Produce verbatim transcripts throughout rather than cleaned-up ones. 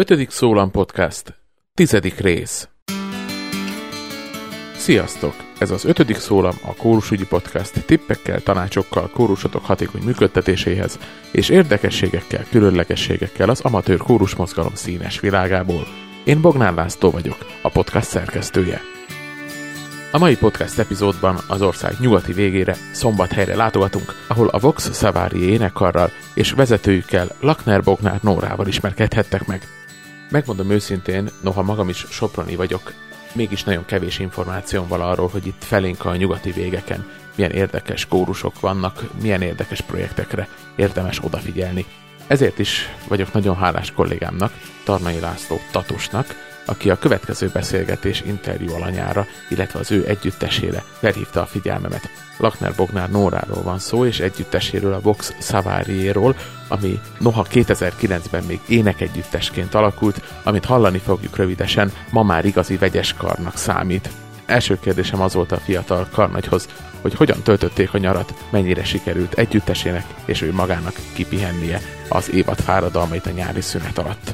Ötödik Szólam Podcast, tizedik rész. Sziasztok! Ez az ötödik Szólam, a kórusügyi podcast tippekkel, tanácsokkal, kórusotok hatékony működtetéséhez és érdekességekkel, különlegességekkel az amatőr kórusmozgalom színes világából. Én Bognár László vagyok, a podcast szerkesztője. A mai podcast epizódban az ország nyugati végére, Szombathelyre látogatunk, ahol a Vox Savariae énekarral és vezetőjükkel, Lackner-Bognár Nórával ismerkedhettek meg. Megmondom őszintén, noha magam is soproni vagyok, mégis nagyon kevés információm van arról, hogy itt felénk a nyugati végeken milyen érdekes kórusok vannak, milyen érdekes projektekre érdemes odafigyelni. Ezért is vagyok nagyon hálás kollégámnak, Tarnai László Tatusnak, aki a következő beszélgetés interjú alanyára, illetve az ő együttesére felhívta a figyelmemet. Lackner-Bognár Nóráról van szó, és együtteséről, a Vox Savariae-ról, ami noha kétezer-kilencben még énekegyüttesként alakult, amit hallani fogjuk rövidesen, ma már igazi vegyes karnak számít. Első kérdésem az volt a fiatal karnagyhoz, hogy hogyan töltötték a nyarat, mennyire sikerült együttesének és ő magának kipihennie az évad fáradalmait a nyári szünet alatt.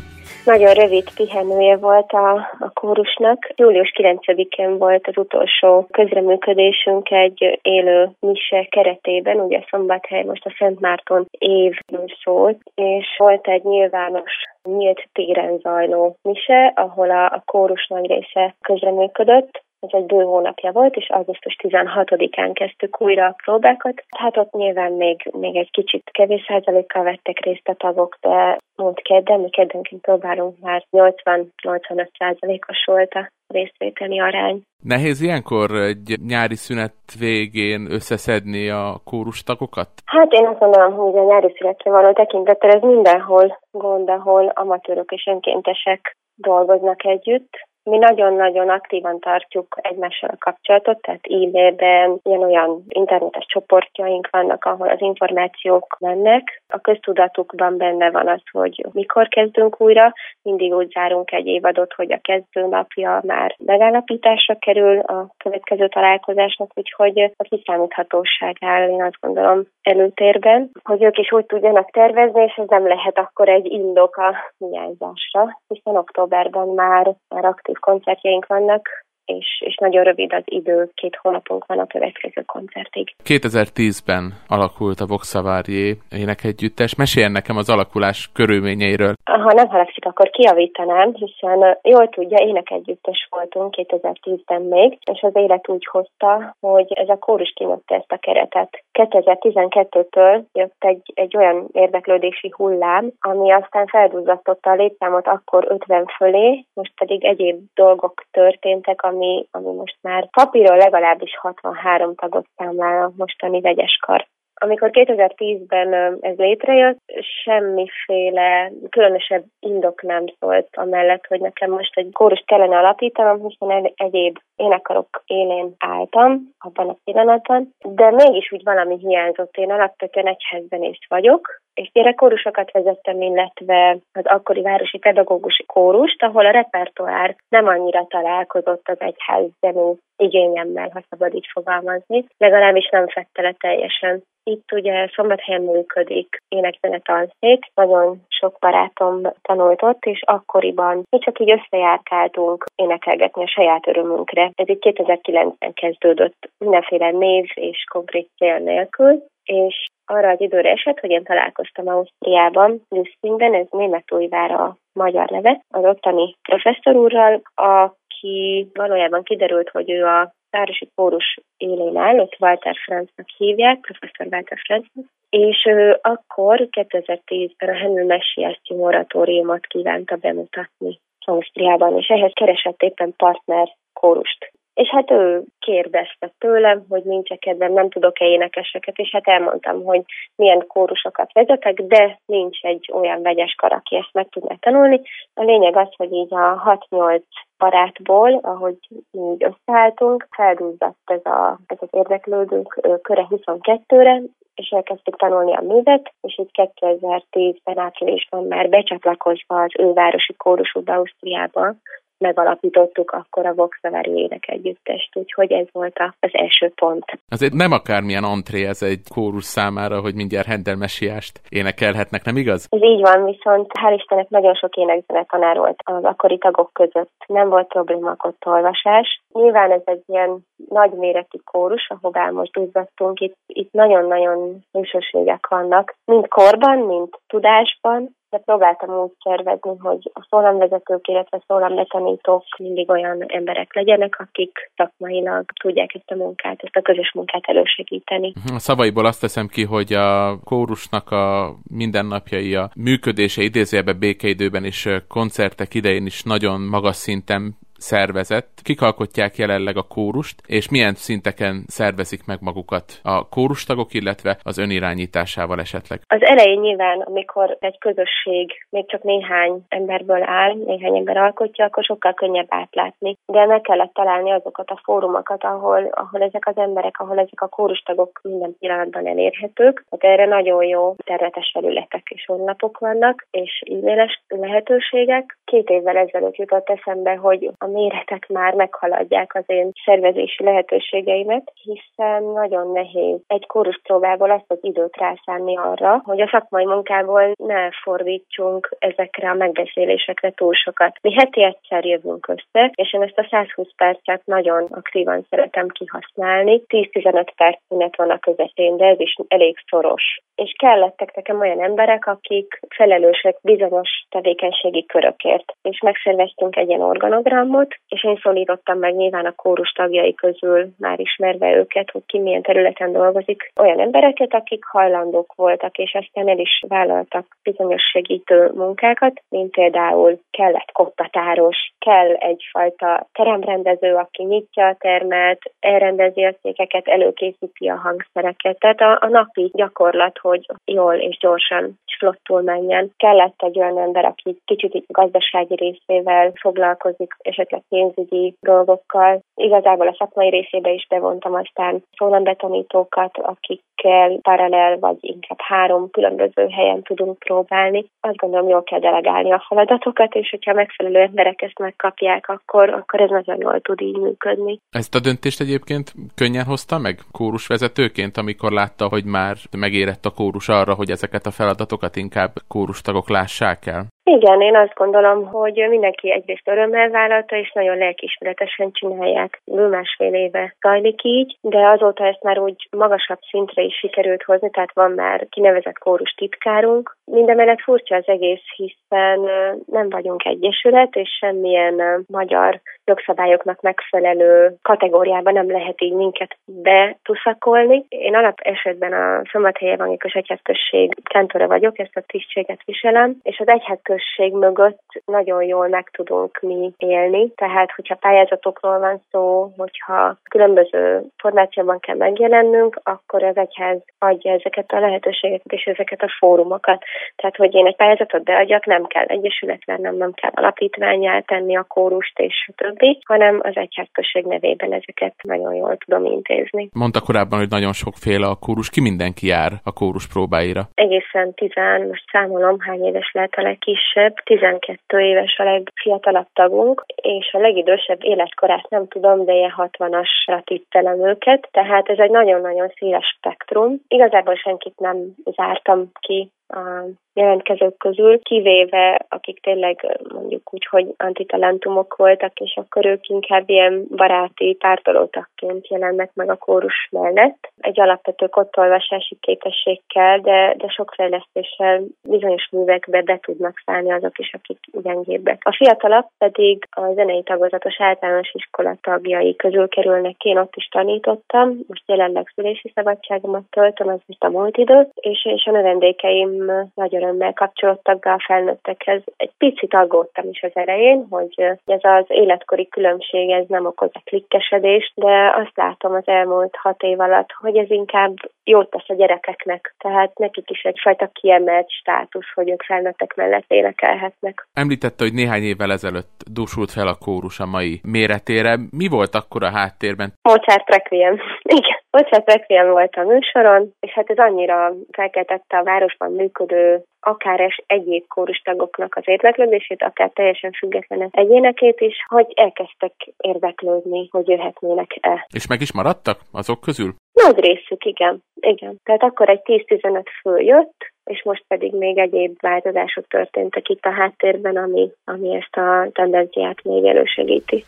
Nagyon rövid pihenője volt a, a kórusnak. július kilencedikén volt az utolsó közreműködésünk egy élő mise keretében, ugye Szombathely most a Szent Márton évről szólt, és volt egy nyilvános nyílt téren zajló mise, ahol a, a kórus nagy része közreműködött. Ez egy bő hónapja volt, és augusztus tizenhatodikán kezdtük újra a próbákat. Hát ott nyilván még, még egy kicsit kevés százalékkal vettek részt a tagok, de múlt kedden, mi keddenként próbálunk, már nyolcvan-nyolcvanöt százalékos volt a részvételi arány. Nehéz ilyenkor egy nyári szünet végén összeszedni a kórustagokat? Hát én azt gondolom, hogy a nyári szünetre való tekintettel ez mindenhol gond, ahol amatőrök és önkéntesek dolgoznak együtt. Mi nagyon-nagyon aktívan tartjuk egymással a kapcsolatot, tehát e-mailben, ilyen-olyan internetes csoportjaink vannak, ahol az információk mennek. A köztudatukban benne van az, hogy mikor kezdünk újra. Mindig úgy zárunk egy évadot, hogy a kezdő napja már megállapításra kerül a következő találkozásnak, úgyhogy a kiszámíthatóság áll, én azt gondolom, előtérben, hogy ők is úgy tudjanak tervezni, és ez nem lehet akkor egy indok a hiányzásra, hiszen októberben már, már aktív koncertjeink vannak, és, és nagyon rövid az idő, két hónapunk van a következő koncertig. kétezer-tízben alakult a Vox Savariae énekegyüttes. Meséljen nekem az alakulás körülményeiről. Ha nem halakszik, akkor kijavítanám, hiszen jól tudja, énekegyüttes voltunk kétezer-tízben még, és az élet úgy hozta, hogy ez a kórus kinőtte ezt a keretet. kétezer-tizenkettőtől jött egy, egy olyan érdeklődési hullám, ami aztán felduzzasztotta a létszámot akkor ötven fölé, most pedig egyéb dolgok történtek, Ami, ami most már papíron legalábbis hatvanhárom tagot számlál a mostani vegyes kar. Amikor kétezer-tízben ez létrejött, semmiféle különösebb indok nem szólt amellett, hogy nekem most egy kórust kellene alapítanom, hiszen egyéb énekarok élén álltam abban a pillanatban, de mégis úgy valami hiányzott. Én alapvetően egyházzenész vagyok, és gyerekkórusokat vezettem, illetve az akkori városi pedagógusi kórust, ahol a repertoár nem annyira találkozott az egyházzenész igényemmel, ha szabad így fogalmazni, legalábbis nem fette le teljesen. Itt ugye Szombathelyen működik énekzene tanszék, nagyon sok barátom tanult ott, és akkoriban mi csak így összejárkáltunk énekelgetni a saját örömünkre. Ez így kétezer-kilencben kezdődött, mindenféle név és konkrét cél nélkül, és arra az időre esett, hogy én találkoztam Ausztriában, Lüsszingben, ez Németújvár a magyar neve, az ottani professzor úrral, aki valójában kiderült, hogy ő a városi kórus élén áll, ott Walter Franznak hívják, professzor Beltesz Franznak, és ő akkor kétezer-tízben a Händel Messiás című oratóriumot kívánta bemutatni Ausztriában, és ehhez keresett éppen partner kórust. És hát ő kérdezte tőlem, hogy nincs kedvem, nem tudok-e énekeseket, és hát elmondtam, hogy milyen kórusokat vezetek, de nincs egy olyan vegyes kar, aki ezt meg tudná tanulni. A lényeg az, hogy így a hat-nyolc barátból, ahogy így összeálltunk, feldúzzadt ez, a, ez az érdeklődők köre huszonkettőre, és elkezdtük tanulni a művet, és így kétezer-tízben áprilisban már becsatlakozva az ő városi kórusukba Ausztriában, megalapítottuk akkor a Vox Savariae-nek együttest, úgyhogy ez volt az első pont. Azért nem akármilyen antré ez egy kórus számára, hogy mindjárt Händel messiást énekelhetnek, nem igaz? Ez így van, viszont hál' Istennek nagyon sok énekzene tanár volt az akkori tagok között. Nem volt probléma a kottolvasás. Nyilván ez egy ilyen nagyméretű kórus, ahová most duzzadtunk. Itt, itt nagyon-nagyon külsőségek vannak, mind korban, mind tudásban. De próbáltam úgy szervezni, hogy a szólamvezetők, illetve szólamletanítók mindig olyan emberek legyenek, akik szakmailag tudják ezt a munkát, ezt a közös munkát elősegíteni. A szavaiból azt teszem ki, hogy a kórusnak a mindennapjai, a működése idézőjelben békeidőben és koncertek idején is nagyon magas szinten szervezett. Kik alkotják jelenleg a kórust, és milyen szinteken szervezik meg magukat a kórustagok, illetve az önirányításával esetleg? Az elején nyilván, amikor egy közösség még csak néhány emberből áll, néhány ember alkotja, akkor sokkal könnyebb átlátni. De meg kellett találni azokat a fórumokat, ahol, ahol ezek az emberek, ahol ezek a kórustagok minden pillanatban elérhetők. Hát erre nagyon jó internetes felületek és honlapok vannak, és e-mailes lehetőségek. Két évvel ezelőtt jutott eszembe, hogy a méretek már meghaladják az én szervezési lehetőségeimet, hiszen nagyon nehéz egy kóruspróbából azt az időt rászánni arra, hogy a szakmai munkából ne fordítsunk ezekre a megbeszélésekre túl sokat. Mi heti egyszer jövünk össze, és én ezt a száz húsz percet nagyon aktívan szeretem kihasználni. tíz-tizenöt perc szünet van a közepén, de ez is elég szoros. És kellettek nekem olyan emberek, akik felelősek bizonyos tevékenységi körökért, és megszerveztünk egy ilyen organogramot, és én szólítottam meg nyilván a kórus tagjai közül, már ismerve őket, hogy ki milyen területen dolgozik, olyan embereket, akik hajlandók voltak, és aztán el is vállaltak bizonyos segítő munkákat, mint például kellett kottatáros, kell egyfajta teremrendező, aki nyitja a termet, elrendezi a székeket, előkészíti a hangszereket. Tehát a, a napi gyakorlat, hogy jól és gyorsan és flottul menjen. Kellett egy olyan ember, aki kicsit gazdasági részével foglalkozik, esetleg pénzügyi dolgokkal. Igazából a szakmai részébe is bevontam aztán szólamtanítókat, akikkel paralel vagy inkább három különböző helyen tudunk próbálni. Azt gondolom, jól kell delegálni a feladatokat, és hogyha megfelelő emberek ezt megkapják, akkor, akkor ez nagyon jól tud így működni. Ezt a döntést egyébként könnyen hozta meg kórusvezetőként, amikor látta, hogy már megérett a kórus arra, hogy ezeket a feladatokat inkább kórustagok lássák el? Igen, én azt gondolom, hogy mindenki egyrészt örömmel vállalta, és nagyon lelkiismeretesen csinálják. Másfél éve zajlik így, de azóta ezt már úgy magasabb szintre is sikerült hozni, tehát van már kinevezett kórus titkárunk. Mindemellett furcsa az egész, hiszen nem vagyunk egyesület, és semmilyen magyar jogszabályoknak megfelelő kategóriában nem lehet így minket betuszakolni. Én alap esetben a Szombathelyi Evangélikus Egyházközség kantora vagyok, ezt a tisztséget viselem, és az egyházközség mögött nagyon jól meg tudunk mi élni, tehát hogyha pályázatokról van szó, hogyha különböző formációban kell megjelennünk, akkor az egyház adja ezeket a lehetőségeket és ezeket a fórumokat. Tehát, hogy én egy pályázatot beadjak, nem kell egyesület lennem, nem kell alapítvánnyá tenni a kórust és több, hanem az egyházközség nevében ezeket nagyon jól tudom intézni. Mondta korábban, hogy nagyon sokféle a kórus. Ki mindenki jár a kórus próbáira? Egészen tizen, most számolom, hány éves lehet a legkisebb, tizenkét éves a legfiatalabb tagunk, és a legidősebb életkorát nem tudom, de ilyen hatvanasra tippelem őket, tehát ez egy nagyon-nagyon széles spektrum. Igazából senkit nem zártam ki a jelentkezők közül, kivéve akik tényleg mondjuk úgy, hogy antitalentumok voltak, és akkor ők inkább ilyen baráti pártolótakként jelennek meg a kórus mellett. Egy alapvető kottolvasási képességkel, de, de sok fejlesztéssel bizonyos művekbe be tudnak szállni azok is, akik gyengébbek. A fiatalabb pedig a zenei tagozatos általános iskola tagjai közül kerülnek, én ott is tanítottam, most jelenleg szülési szabadságomat töltöm, az most a múlt idő, és, és a növendékeim nagy örömmel kapcsolódtak be a felnőttekhez. Egy picit aggódtam is az elején, hogy ez az életkori különbség ez nem okoz a klikkesedést, de azt látom az elmúlt hat év alatt, hogy ez inkább jót tesz a gyerekeknek. Tehát nekik is egyfajta kiemelt státusz, hogy ők felnőttek mellett énekelhetnek. Említette, hogy néhány évvel ezelőtt dúsult fel a kórus a mai méretére. Mi volt akkor a háttérben? Mozart Requiem. Igen, Mozart Requiem volt a műsoron, és hát ez annyira felkeltette a városban működését, működő akár egyéb kórustagoknak az érdeklődését, akár teljesen független egyénekét is, hogy elkezdtek érdeklődni, hogy jöhetnének el. És meg is maradtak azok közül? Nagy részük, igen. igen. Tehát akkor egy tíz-tizenöt fő jött, és most pedig még egyéb változások történtek itt a háttérben, ami, ami ezt a tendenciát még elősegíti.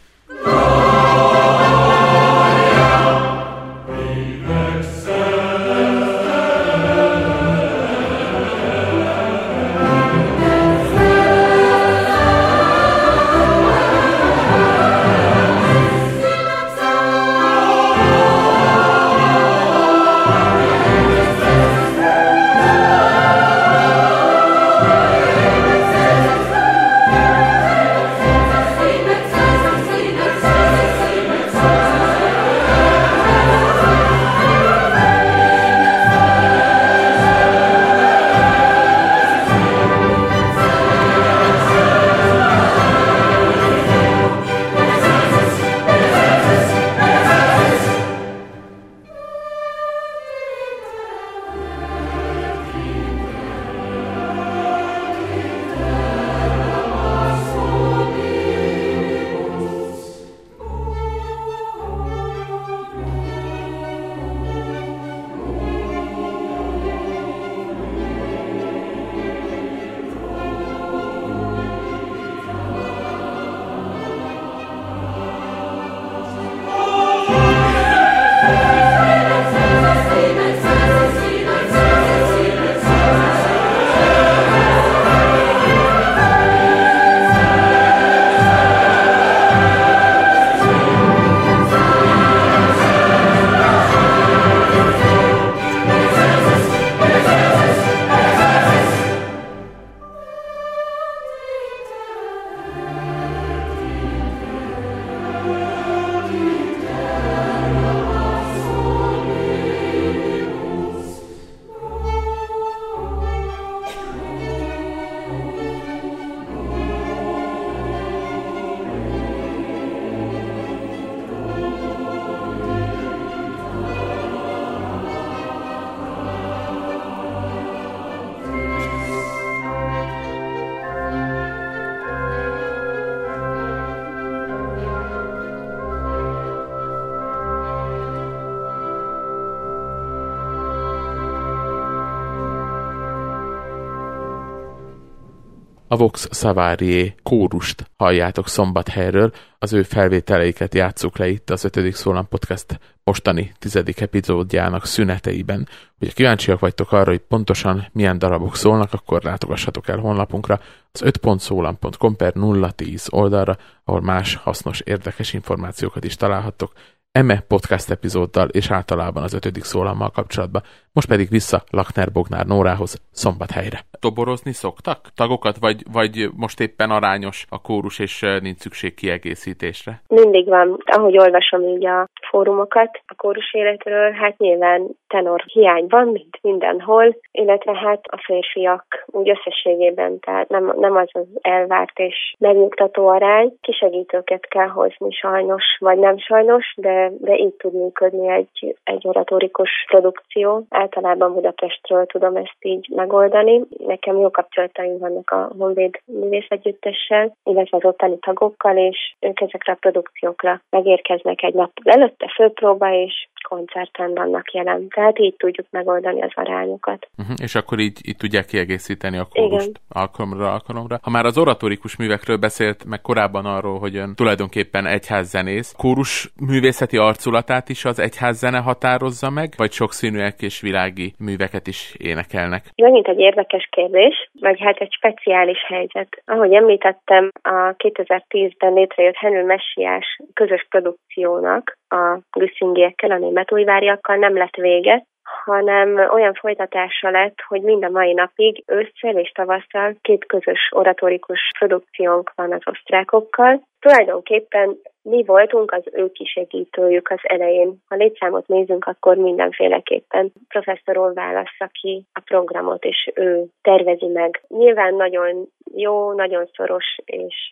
A Vox Savariae kórust halljátok Szombathelyről, az ő felvételeiket játsszuk le itt az ötödik Szólam Podcast mostani tizedik epizódjának szüneteiben. Ugye kíváncsiak vagytok arra, hogy pontosan milyen darabok szólnak, akkor látogassatok el honlapunkra az öt pont szólam pont com per nulla tíz oldalra, ahol más hasznos, érdekes információkat is találhattok eme podcast epizóddal és általában az ötödik szólammal kapcsolatban. Most pedig vissza Lackner-Bognár Nórához, Szombathelyre. Toborozni szoktak tagokat, vagy, vagy most éppen arányos a kórus, és nincs szükség kiegészítésre? Mindig van, ahogy olvasom így a fórumokat a kórus életről, hát nyilván tenor hiány van, mint mindenhol, illetve hát a férfiak úgy összességében, tehát nem, nem az az elvárt és megnyugtató arány. Kisegítőket kell hozni sajnos, vagy nem sajnos, de, de így tud működni egy, egy oratórikus produkció. Általában Budapestről tudom ezt így megoldani. Nekem jó kapcsolataim vannak a Honvéd művészegyüttessel, illetve az ottani tagokkal, és ők ezekre a produkciókra megérkeznek egy nap előtte, főpróba, és koncerten vannak jelen. Tehát így tudjuk megoldani az arányokat. Uh-huh. És akkor így, így tudják kiegészíteni a kórust alkalomra, alkalomra. Ha már az oratórikus művekről beszélt, meg korábban arról, hogy ön tulajdonképpen egyházzenész, kórus művészeti arculatát is az egyházzene határozza meg, vagy sokszínűek és világi műveket is énekelnek? Megint egy érdekes kérdés, vagy hát egy speciális helyzet. Ahogy említettem, a kétezer-tízben létrejött Henő Messiás közös produkciónak a Güssingiekkel, a németújváriakkal nem lett vége, hanem olyan folytatása lett, hogy mind a mai napig ősszel és tavasszal két közös oratórikus produkciónk van az osztrákokkal. Tulajdonképpen Mi voltunk az ő kisegítőjük az elején. Ha létszámot nézünk, akkor mindenféleképpen professzor válassza ki a programot, és ő tervezi meg. Nyilván nagyon jó, nagyon szoros és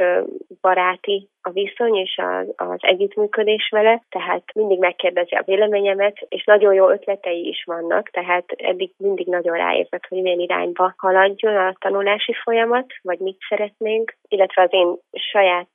baráti a viszony és az, az együttműködés vele, tehát mindig megkérdezi a véleményemet, és nagyon jó ötletei is vannak, tehát eddig mindig nagyon ráérzett, hogy milyen irányba haladjon a tanulási folyamat, vagy mit szeretnénk, illetve az én saját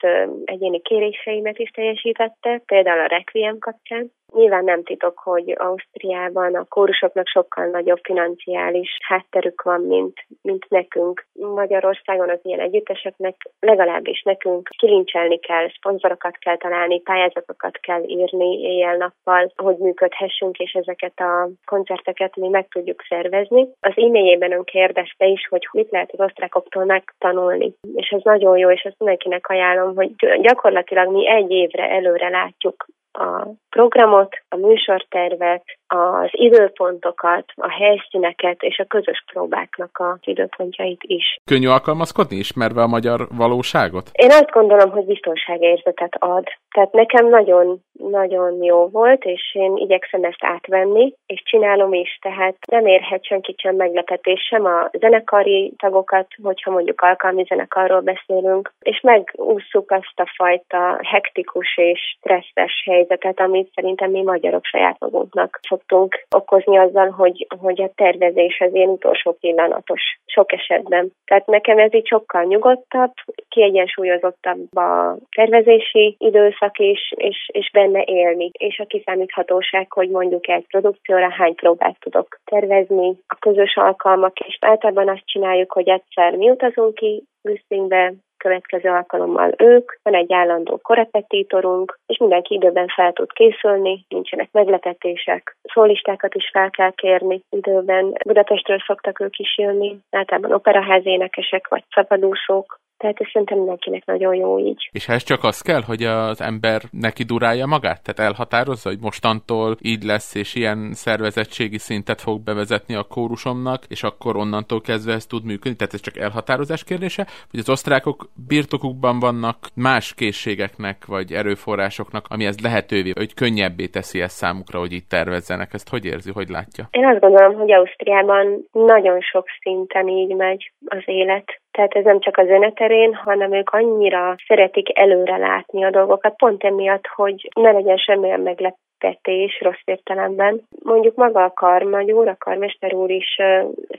egyéni kéréseimet is teljesítette, például a Requiem kapcsán. Nyilván nem titok, hogy Ausztriában a kórusoknak sokkal nagyobb financiális hátterük van, mint, mint nekünk. Magyarországon az ilyen együtteseknek, legalábbis nekünk kilincselni kell, szponzorokat kell találni, pályázatokat kell írni éjjel-nappal, hogy működhessünk, és ezeket a koncerteket mi meg tudjuk szervezni. Az e-mailjében ön kérdezte is, hogy mit lehet az osztrákoktól megtanulni. És ez nagyon jó, és ezt mindenkinek ajánlom, hogy gyakorlatilag mi egy évre előre látjuk a programot, a műsortervet, az időpontokat, a helyszíneket és a közös próbáknak az időpontjait is. Könnyű alkalmazkodni, ismerve a magyar valóságot? Én azt gondolom, hogy biztonságérzetet ad. Tehát nekem nagyon-nagyon jó volt, és én igyekszem ezt átvenni, és csinálom is, tehát nem érhet senki sem meglepetés, sem a zenekari tagokat, hogyha mondjuk alkalmi zenekarról beszélünk, és megússzuk azt a fajta hektikus és stresszes helyzetet, amit szerintem mi magyarok saját magunknak szoktunk okozni azzal, hogy, hogy a tervezés az ilyen utolsó pillanatos sok esetben. Tehát nekem ez így sokkal nyugodtabb, kiegyensúlyozottabb a tervezési időszak is, és, és benne élni. És a kiszámíthatóság, hogy mondjuk egy produkcióra hány próbát tudok tervezni, a közös alkalmak, és általában azt csináljuk, hogy egyszer mi utazunk ki Brüsszelbe, következő alkalommal ők, van egy állandó korrepetítorunk, és mindenki időben fel tud készülni, nincsenek meglepetések, szólistákat is fel kell kérni időben. Budapestről szoktak ők is jönni, általában operaház énekesek vagy szabadúszók, tehát ez szerintem mindenkinek nagyon jó így. És ez csak az kell, hogy az ember neki durálja magát? Tehát elhatározza, hogy mostantól így lesz, és ilyen szervezettségi szintet fog bevezetni a kórusomnak, és akkor onnantól kezdve ez tud működni? Tehát ez csak elhatározás kérdése? Hogy az osztrákok birtokukban vannak más készségeknek, vagy erőforrásoknak, ami ezt lehetővé, hogy könnyebbé teszi ezt számukra, hogy így tervezzenek? Ezt hogy érzi, hogy látja? Én azt gondolom, hogy Ausztriában nagyon sok szinten így megy az élet. Tehát ez nem csak a zeneterén, hanem ők annyira szeretik előre látni a dolgokat, pont emiatt, hogy ne legyen semmilyen meglepetés rossz értelemben. Mondjuk maga a karmagyúr, a karmester úr is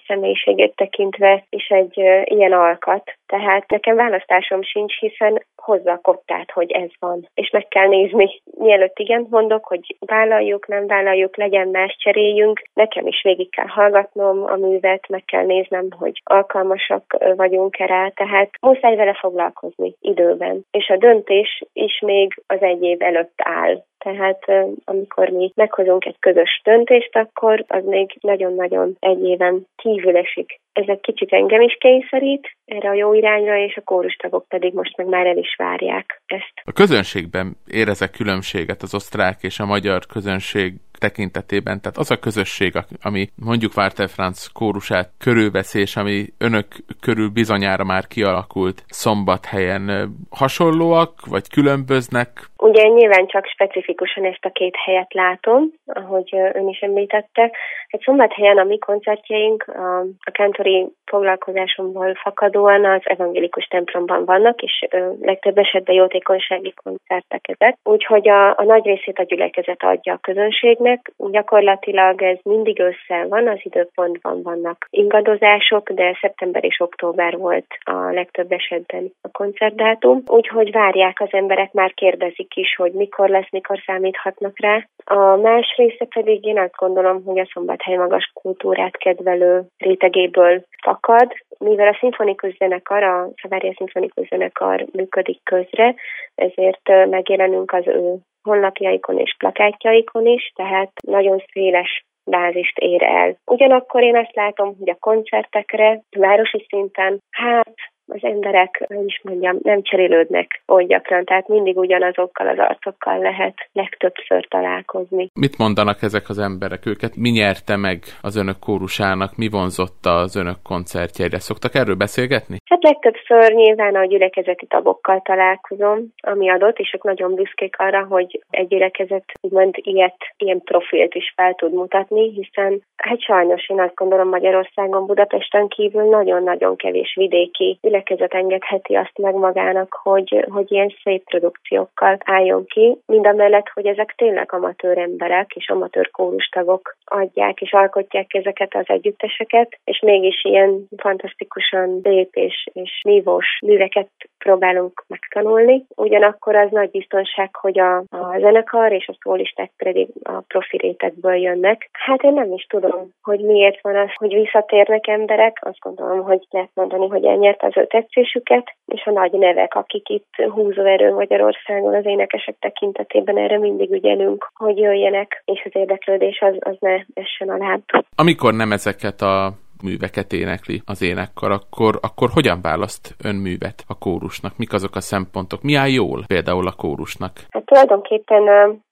személyiségét tekintve is egy ilyen alkat. Tehát nekem választásom sincs, hiszen hozza a kottát, hogy ez van. És meg kell nézni. Mielőtt igent mondok, hogy vállaljuk, nem vállaljuk, legyen más, cseréljünk. Nekem is végig kell hallgatnom a művet, meg kell néznem, hogy alkalmasak vagyunk-e rá. Tehát muszáj vele foglalkozni időben. És a döntés is még az egy év előtt áll. Tehát amikor mi meghozunk egy közös döntést, akkor az még nagyon-nagyon egy éven kívül esik. Ez egy kicsit engem is kényszerít erre a jó irányra, és a kórustagok pedig most meg már el is várják ezt. A közönségben érezek különbséget az osztrák és a magyar közönség tekintetében, tehát az a közösség, ami mondjuk Walter Franz kórusát körülveszi, és ami önök körül bizonyára már kialakult Szombathelyen, hasonlóak, vagy különböznek? Ugye nyilván csak specifikusan ezt a két helyet látom, ahogy ön is említette. Hát Szombathelyen a mi koncertjeink a, a kántori foglalkozásomból fakadóan az evangélikus templomban vannak, és ö, legtöbb esetben jótékonysági koncertek ezek. Úgyhogy a, a nagy részét a gyülekezet adja a közönségnek. Gyakorlatilag ez mindig össze van, az időpontban vannak ingadozások, de szeptember és október volt a legtöbb esetben a koncertdátum. Úgyhogy várják az emberek, már kérdezik is, hogy mikor lesz, mikor számíthatnak rá. A más része pedig én azt gondolom, hogy a Szombathely magas kultúrát kedvelő rétegéből fakad. Mivel a szimfonikus zenekar, a Savaria szinfónikus zenekar működik közre, ezért megjelenünk az ő honlapjaikon és plakátjaikon is, tehát nagyon széles bázist ér el. Ugyanakkor én azt látom, hogy a koncertekre, a városi szinten, hát az emberek, hogy is mondjam, nem cserélődnek oly gyakran, tehát mindig ugyanazokkal az arcokkal lehet legtöbbször találkozni. Mit mondanak ezek az emberek? Őket mi nyerte meg az önök kórusának? Mi vonzotta az önök koncertjeire? Szoktak erről beszélgetni? Hát legtöbbször nyilván a gyülekezeti tagokkal találkozom, ami adott, és ők nagyon büszkék arra, hogy egy gyülekezet úgymond ilyet, ilyen profilt is fel tud mutatni, hiszen hát sajnos én azt gondolom Magyarországon, Budapesten kívül nagyon-nagyon kevés vidéki gyülekezet engedheti azt meg magának, hogy, hogy ilyen szép produkciókkal álljon ki, mindamellett, hogy ezek tényleg amatőr emberek és amatőr kórustagok adják és alkotják ezeket az együtteseket, és mégis ilyen fantasztikusan szép és, és nívós műveket próbálunk megtanulni. Ugyanakkor az nagy biztonság, hogy a, a zenekar és a szólisták pedig a profi rétegből jönnek. Hát én nem is tudom, hogy miért van az, hogy visszatérnek emberek. Azt gondolom, hogy lehet mondani, hogy elnyert az ő tetszésüket, és a nagy nevek, akik itt húzóerő Magyarországon az énekesek tekintetében, erre mindig ügyelünk, hogy jöjjenek, és az érdeklődés az, az ne essen alább. Amikor nem ezeket a műveket énekli az énekkar, akkor, akkor hogyan választ ön művet a kórusnak? Mik azok a szempontok? Mi áll jól például a kórusnak? Hát tulajdonképpen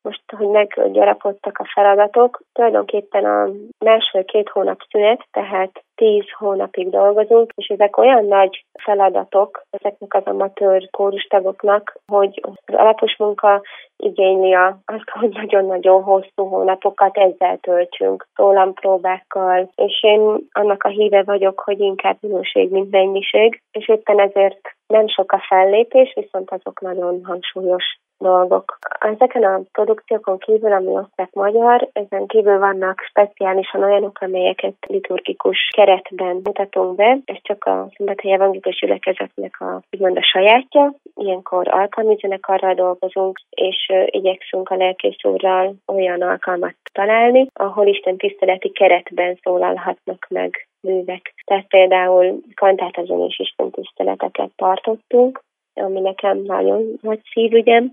most, hogy meggyarapodtak a feladatok, tulajdonképpen a másfél-két hónap szünet, tehát tíz hónapig dolgozunk, és ezek olyan nagy feladatok ezeknek az amatőr kórustagoknak, hogy az alapos munka igényli azt, hogy nagyon-nagyon hosszú hónapokat ezzel töltsünk, szólampróbákkal, és én annak a híve vagyok, hogy inkább minőség, mint mennyiség, és éppen ezért nem sok a fellépés, viszont azok nagyon hangsúlyos dolgok. Ezeken a produkciókon kívül, ami osztrák-magyar, ezen kívül vannak speciálisan olyanok, amelyeket liturgikus keretben mutatunk be, ez csak a szombathelyi evangélikus gyülekezetnek a, úgymond a sajátja, ilyenkor alkalmi zenekarral dolgozunk, és igyekszünk a lelkész úrral olyan alkalmat találni, ahol Isten tiszteleti keretben szólalhatnak meg művek. Tehát például kantátazon és Isten tiszteleteket tartottunk, ami nekem nagyon nagy szívügyem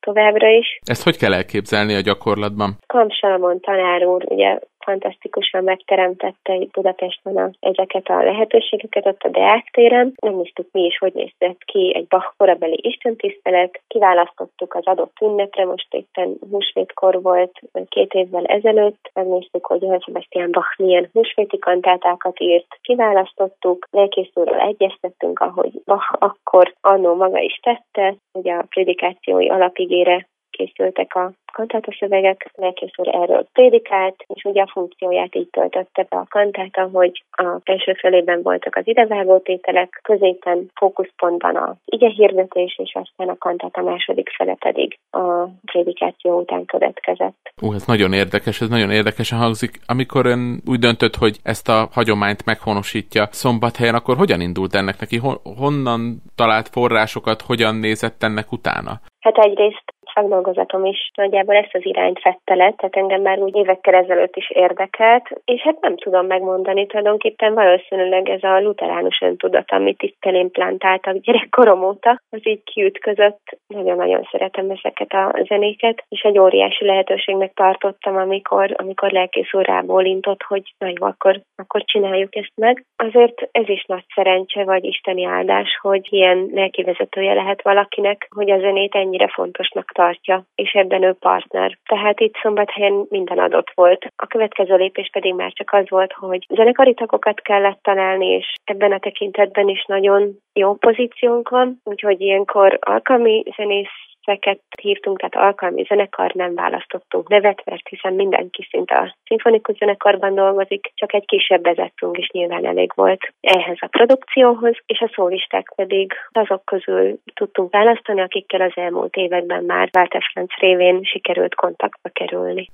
továbbra is. Ezt hogy kell elképzelni a gyakorlatban? Kamp Salamon tanár úr ugye fantasztikusan megteremtette Budapesten a, ezeket a lehetőségeket ott a Deák téren. Nem is tudtuk mi is, hogy nézett ki egy Bach korabeli istentisztelet. Kiválasztottuk az adott ünnepre, most éppen húsvétkor volt két évvel ezelőtt. Megnéztük, hogy Nagy Sebestyén Bach milyen húsvéti kantátákat írt. Kiválasztottuk, lelkész úrral egyeztettünk, ahogy Bach akkor annó maga is tette, ugye a prédikációi alapigére készültek a kantáta szövegek, lelkész úr erről prédikált, és ugye a funkcióját így töltötte be a kantáta, hogy a első felében voltak az idevágó tételek, középen fókuszpontban az igehirdetés, és aztán a kantáta második fele pedig a prédikáció után következett. Ú, ez nagyon érdekes, ez nagyon érdekesen hangzik. Amikor ön úgy döntött, hogy ezt a hagyományt meghonosítja Szombathelyen, akkor hogyan indult ennek neki? Honnan talált forrásokat, hogyan nézett ennek utána? Hát egyrészt szakdolgozatom is nagyjából ezt az irányt vette le, tehát engem már úgy évekkel ezelőtt is érdekelt, és hát nem tudom megmondani, tulajdonképpen valószínűleg ez a luteránus öntudat, amit itt elém plantáltak gyerekkorom óta, az így kiütközött. Nagyon-nagyon szeretem ezeket a zenéket, és egy óriási lehetőségnek tartottam, amikor, amikor lelkész úr rábólintott, hogy na jó, akkor, akkor csináljuk ezt meg. Azért ez is nagy szerencse, vagy isteni áldás, hogy ilyen lelkivezetője lehet valakinek, hogy a zenét ennyire fontosnak tartja, és ebben ő partner. Tehát itt Szombathelyen minden adott volt. A következő lépés pedig már csak az volt, hogy zenekari tagokat kellett találni, és ebben a tekintetben is nagyon jó pozíciónk van, úgyhogy ilyenkor alkalmi zenészeket hívtunk, tehát alkalmi zenekar, nem választottunk nevet, mert hiszen mindenki szinte a szimfonikus zenekarban dolgozik, csak egy kisebbezettünk is nyilván elég volt ehhez a produkcióhoz, és a szólisták pedig azok közül tudtunk választani, akikkel az elmúlt években már Walter Franz révén sikerült kontaktba kerülni.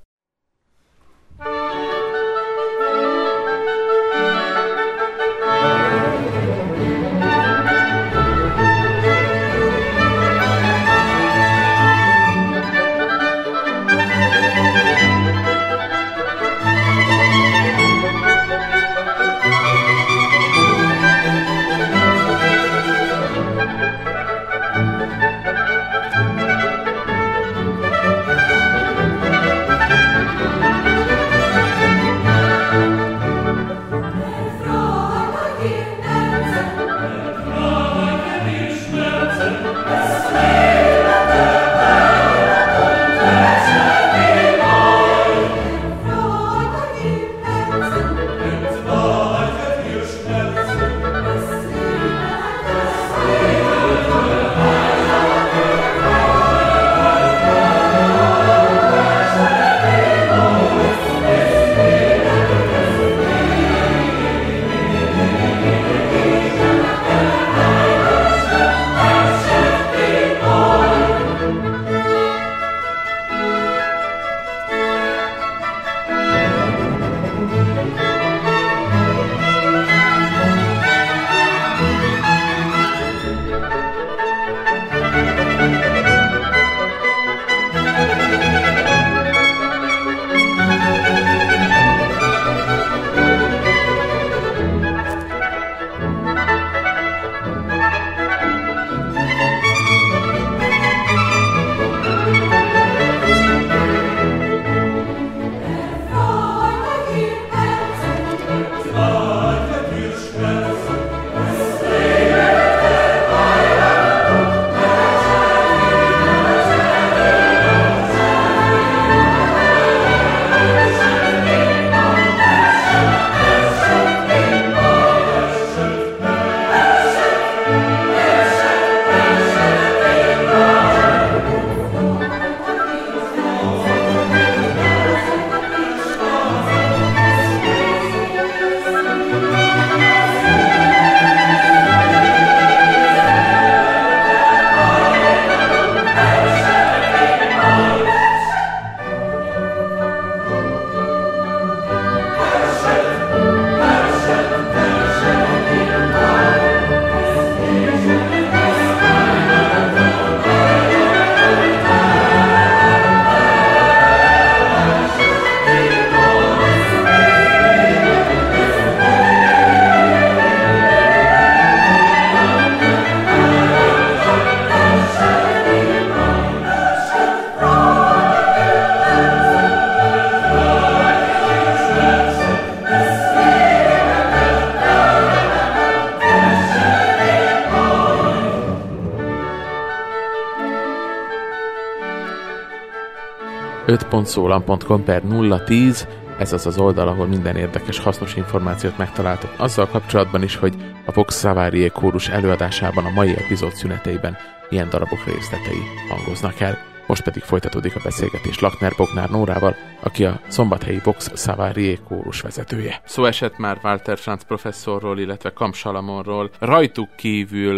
öt pont szólam pont com per nulla tíz, ez az az oldal, ahol minden érdekes, hasznos információt megtaláltok azzal kapcsolatban is, hogy a Vox Savariae kórus előadásában a mai epizód szüneteiben ilyen darabok részletei hangoznak el. Most pedig folytatódik a beszélgetés Lackner-Bognár Nórával, aki a szombathelyi Vox Savariae kórus vezetője. Szó esett már Walter Franz professzorról, illetve Kamp Salamonról. Rajtuk kívül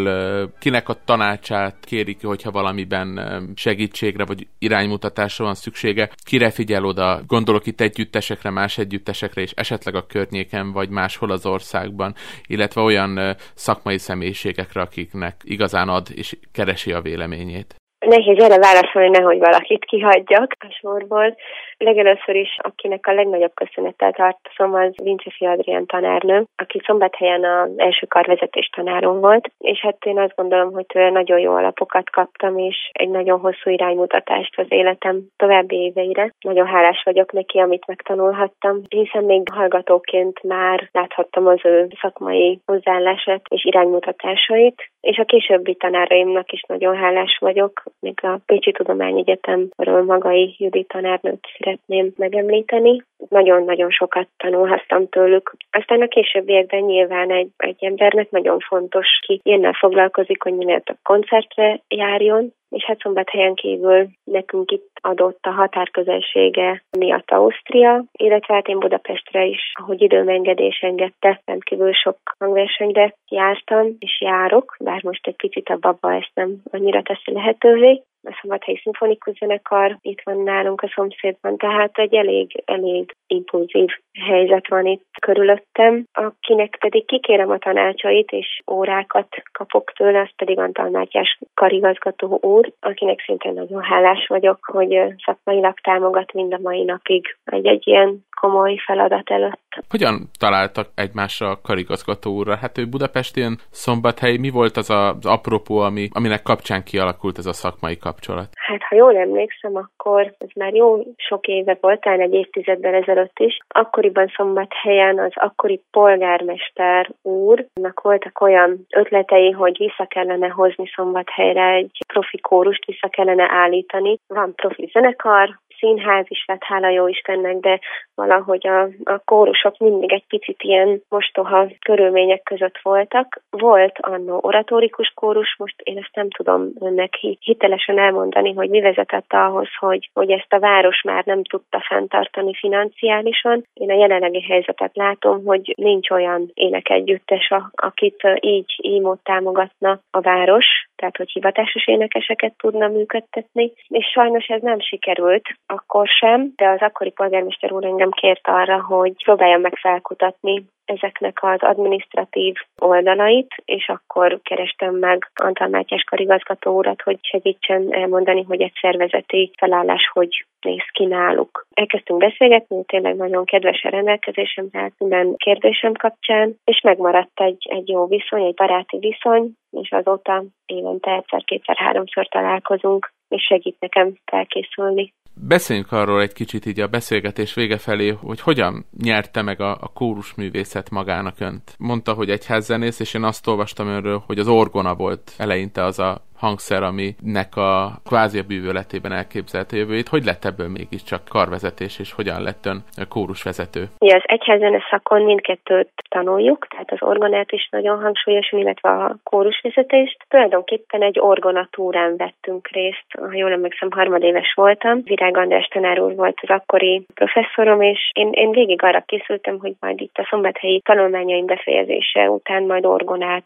kinek a tanácsát kérik, hogyha valamiben segítségre vagy iránymutatásra van szüksége? Kire figyel oda? Gondolok itt együttesekre, más együttesekre, és esetleg a környéken vagy máshol az országban, illetve olyan szakmai személyiségekre, akiknek igazán ad és keresi a véleményét. Nehéz erre válaszolni, nehogy valakit kihagyjak a sorból. Legelőször is, akinek a legnagyobb köszönettel tartozom, az Vince Adrián tanárnő, aki Szombathelyen az első karvezetés tanárom volt, és hát én azt gondolom, hogy tőle nagyon jó alapokat kaptam, és egy nagyon hosszú iránymutatást az életem további éveire. Nagyon hálás vagyok neki, amit megtanulhattam, hiszen még hallgatóként már láthattam az ő szakmai hozzáállását és iránymutatásait, és a későbbi tanáraimnak is nagyon hálás vagyok, még a Pécsi Tudományegyetemről magai Judi tanárnőt szeretném megemlíteni. Nagyon-nagyon sokat tanulhattam tőlük. Aztán a későbbiekben nyilván egy, egy embernek nagyon fontos, ki ilyennel foglalkozik, hogy minél több koncertre járjon, és hát Szombathelyen kívül nekünk itt adott a határközelsége miatt Ausztria, illetve hát én Budapestre is, ahogy időm engedés engedte, rendkívül sok hangversenyre jártam, és járok, bár most egy picit a baba ezt nem annyira teszi lehetővé. A Savaria szinfónikus zenekar itt van nálunk a szomszédban, tehát egy elég, elég impulzív helyzet van itt körülöttem. Akinek pedig kikérem a tanácsait és órákat kapok tőle, az pedig Antal Mártyás karigazgató úr, akinek szintén nagyon hálás vagyok, hogy szakmailag támogat mind a mai napig egy-egy ilyen komoly feladat előtt. Hogyan találtak egymásra a karigazgató úrra? Hát ő Budapestén, Szombathely, mi volt az az apropó, ami, aminek kapcsán kialakult ez a szakmai kapcsolat? Hát ha jól emlékszem, akkor ez már jó sok éve volt, talán egy évtizeddel ezelőtt is. Akkoriban Szombathelyen az akkori polgármester úrnak voltak olyan ötletei, hogy vissza kellene hozni Szombathelyre egy profi kórust, vissza kellene állítani. Van profi zenekar, színház is lett, hála jó Istennek, de valahogy a, a kórusok mindig egy picit ilyen mostoha körülmények között voltak. Volt annó oratórikus kórus, most én ezt nem tudom önnek hitelesen elmondani, hogy mi vezetett ahhoz, hogy, hogy ezt a város már nem tudta fenntartani financiálisan. Én a jelenlegi helyzetet látom, hogy nincs olyan énekegyüttes, akit így ímót támogatna a város, tehát hogy hivatásos énekeseket tudna működtetni, és sajnos ez nem sikerült akkor sem, de az akkori polgármester úr engem kért arra, hogy próbáljam meg felkutatni ezeknek az adminisztratív oldalait, és akkor kerestem meg Antal Mártyás karigazgató urat, hogy segítsen elmondani, hogy egy szervezeti felállás hogy néz ki náluk. Elkezdtünk beszélgetni, tényleg nagyon kedvesen rendelkezésem, tehát minden kérdésem kapcsán, és megmaradt egy, egy jó viszony, egy baráti viszony, és azóta évente egyszer, kétszer, háromszor találkozunk, és segít nekem felkészülni. Beszéljünk arról egy kicsit így a beszélgetés vége felé, hogy hogyan nyerte meg a, a kórusművészet magának önt. Mondta, hogy egyházzenész, és én azt olvastam önről, hogy az orgona volt eleinte az a hangszer, aminek a kvázi a bűvöletében elképzelte jövőjét. Hogy lett ebből mégiscsak karvezetés, és hogyan lett ön kórusvezető? Ja, az egyházzene szakon mindkettőt tanuljuk, tehát az orgonát is nagyon hangsúlyosan, illetve a kórusvezetést. Tulajdonképpen egy orgonatúrán vettünk részt, ha jól emlékszem, harmadéves voltam. Virág András tanár úr volt az akkori professzorom, és én, én végig arra készültem, hogy majd itt a szombathelyi tanulmányaim befejezése után majd orgonát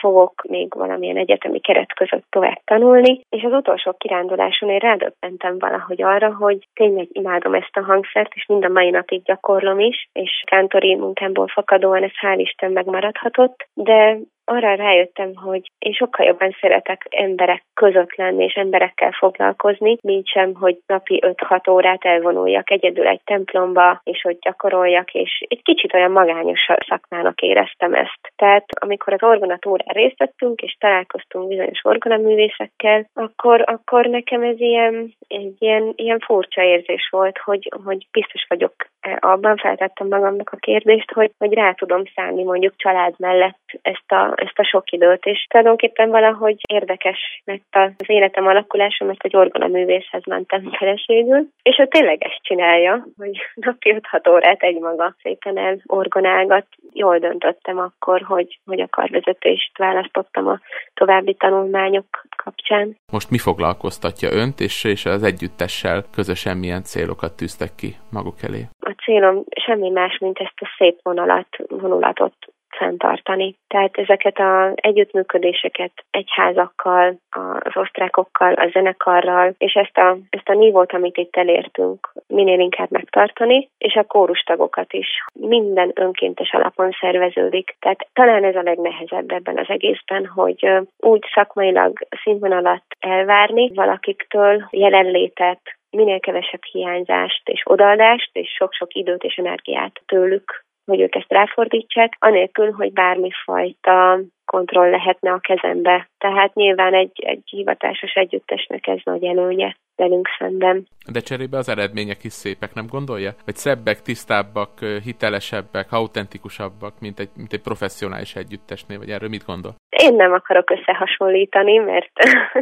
fogok még valamilyen egyetemi keret között tovább tanulni, és az utolsó kiránduláson én rádöbbentem valahogy arra, hogy tényleg imádom ezt a hangszert, és mind a mai napig gyakorlom is, és kántori munkámból fakadóan ez hál' Isten megmaradhatott, de arra rájöttem, hogy én sokkal jobban szeretek emberek között lenni és emberekkel foglalkozni, mint sem, hogy napi öt-hat órát elvonuljak egyedül egy templomba, és hogy gyakoroljak, és egy kicsit olyan magányos szakmának éreztem ezt. Tehát amikor az orgonatúrán részt vettünk, és találkoztunk bizonyos orgonaművészekkel, akkor, akkor nekem ez ilyen, egy ilyen, ilyen furcsa érzés volt, hogy, hogy biztos vagyok abban feltettem magamnak a kérdést, hogy, hogy rá tudom szánni mondjuk család mellett ezt a, ezt a sok időt, és tulajdonképpen valahogy érdekes lett az életem alakulása, mert egy orgonaművészhez mentem feleségül, és ő tényleg ezt csinálja, hogy napi öt-hat órát egymaga szépen el orgonálgat. Jól döntöttem akkor, hogy, hogy a karvezetést választottam a további tanulmányok kapcsán. Most mi foglalkoztatja önt, és, és az együttessel közösen milyen célokat tűztek ki maguk elé? A célom semmi más, mint ezt a szép vonalat, vonulatot fenntartani. Tehát ezeket az együttműködéseket egyházakkal, az osztrákokkal, a zenekarral, és ezt a, ezt a nívót, amit itt elértünk, minél inkább megtartani, és a kórustagokat is. Minden önkéntes alapon szerveződik. Tehát talán ez a legnehezebb ebben az egészben, hogy úgy szakmailag színvonalat elvárni valakiktől jelenlétet, minél kevesebb hiányzást és odaadást, és sok-sok időt és energiát tőlük, hogy ők ezt ráfordítsák, anélkül, hogy bármifajta kontroll lehetne a kezembe. Tehát nyilván egy, egy hivatásos együttesnek ez nagy előnye velünk szemben. De cserébe az eredmények is szépek, nem gondolja? Vagy szebbek, tisztábbak, hitelesebbek, autentikusabbak, mint egy, mint egy professzionális együttesnél, vagy erről mit gondol? Én nem akarok összehasonlítani, mert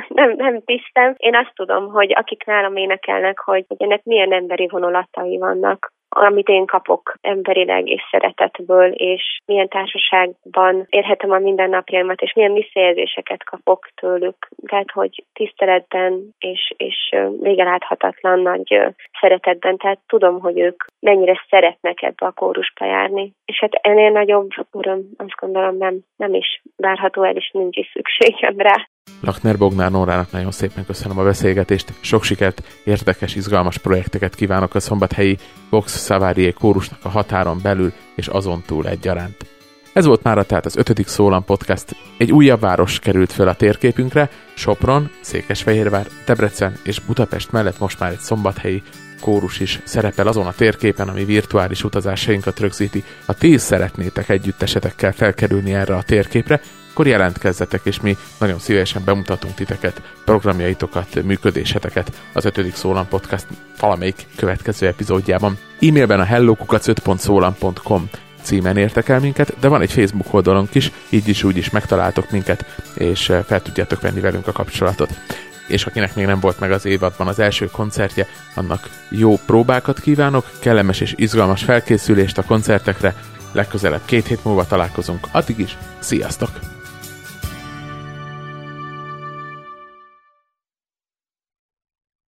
nem, nem tisztem. Én azt tudom, hogy akik nálam énekelnek, hogy ennek milyen emberi vonulatai vannak, amit én kapok emberileg és szeretetből, és milyen társaságban érhetem a mindennapjaimat, és milyen visszajelzéseket kapok tőlük. Tehát, hogy tiszteletben és, és végeláthatatlan nagy szeretetben, tehát tudom, hogy ők mennyire szeretnek ebbe a kórusba járni. És hát ennél nagyobb öröm, azt gondolom, nem, nem is várható el, és nincs is szükségem rá. Lackner-Bognár Nórának nagyon szépen köszönöm a beszélgetést, sok sikert, érdekes, izgalmas projekteket kívánok a szombathelyi Vox Savariae kórusnak a határon belül és azon túl egyaránt. Ez volt mára tehát az ötödik Szólam Podcast. Egy újabb város került fel a térképünkre, Sopron, Székesfehérvár, Debrecen és Budapest mellett most már egy szombathelyi kórus is szerepel azon a térképen, ami virtuális utazásainkat rögzíti. Ha ti szeretnétek együttesetekkel felkerülni erre a térképre, akkor jelentkezzetek, és mi nagyon szívesen bemutatunk titeket, programjaitokat, működéseteket az ötödik Szólam Podcast valamelyik következő epizódjában. E-mailben a hello kukac öt pont szólam pont com címen értek el minket, de van egy Facebook oldalunk is, így is úgy is megtaláltok minket, és fel tudjátok venni velünk a kapcsolatot. És akinek még nem volt meg az évadban az első koncertje, annak jó próbákat kívánok, kellemes és izgalmas felkészülést a koncertekre, legközelebb két hét múlva találkozunk, addig is, sziasztok!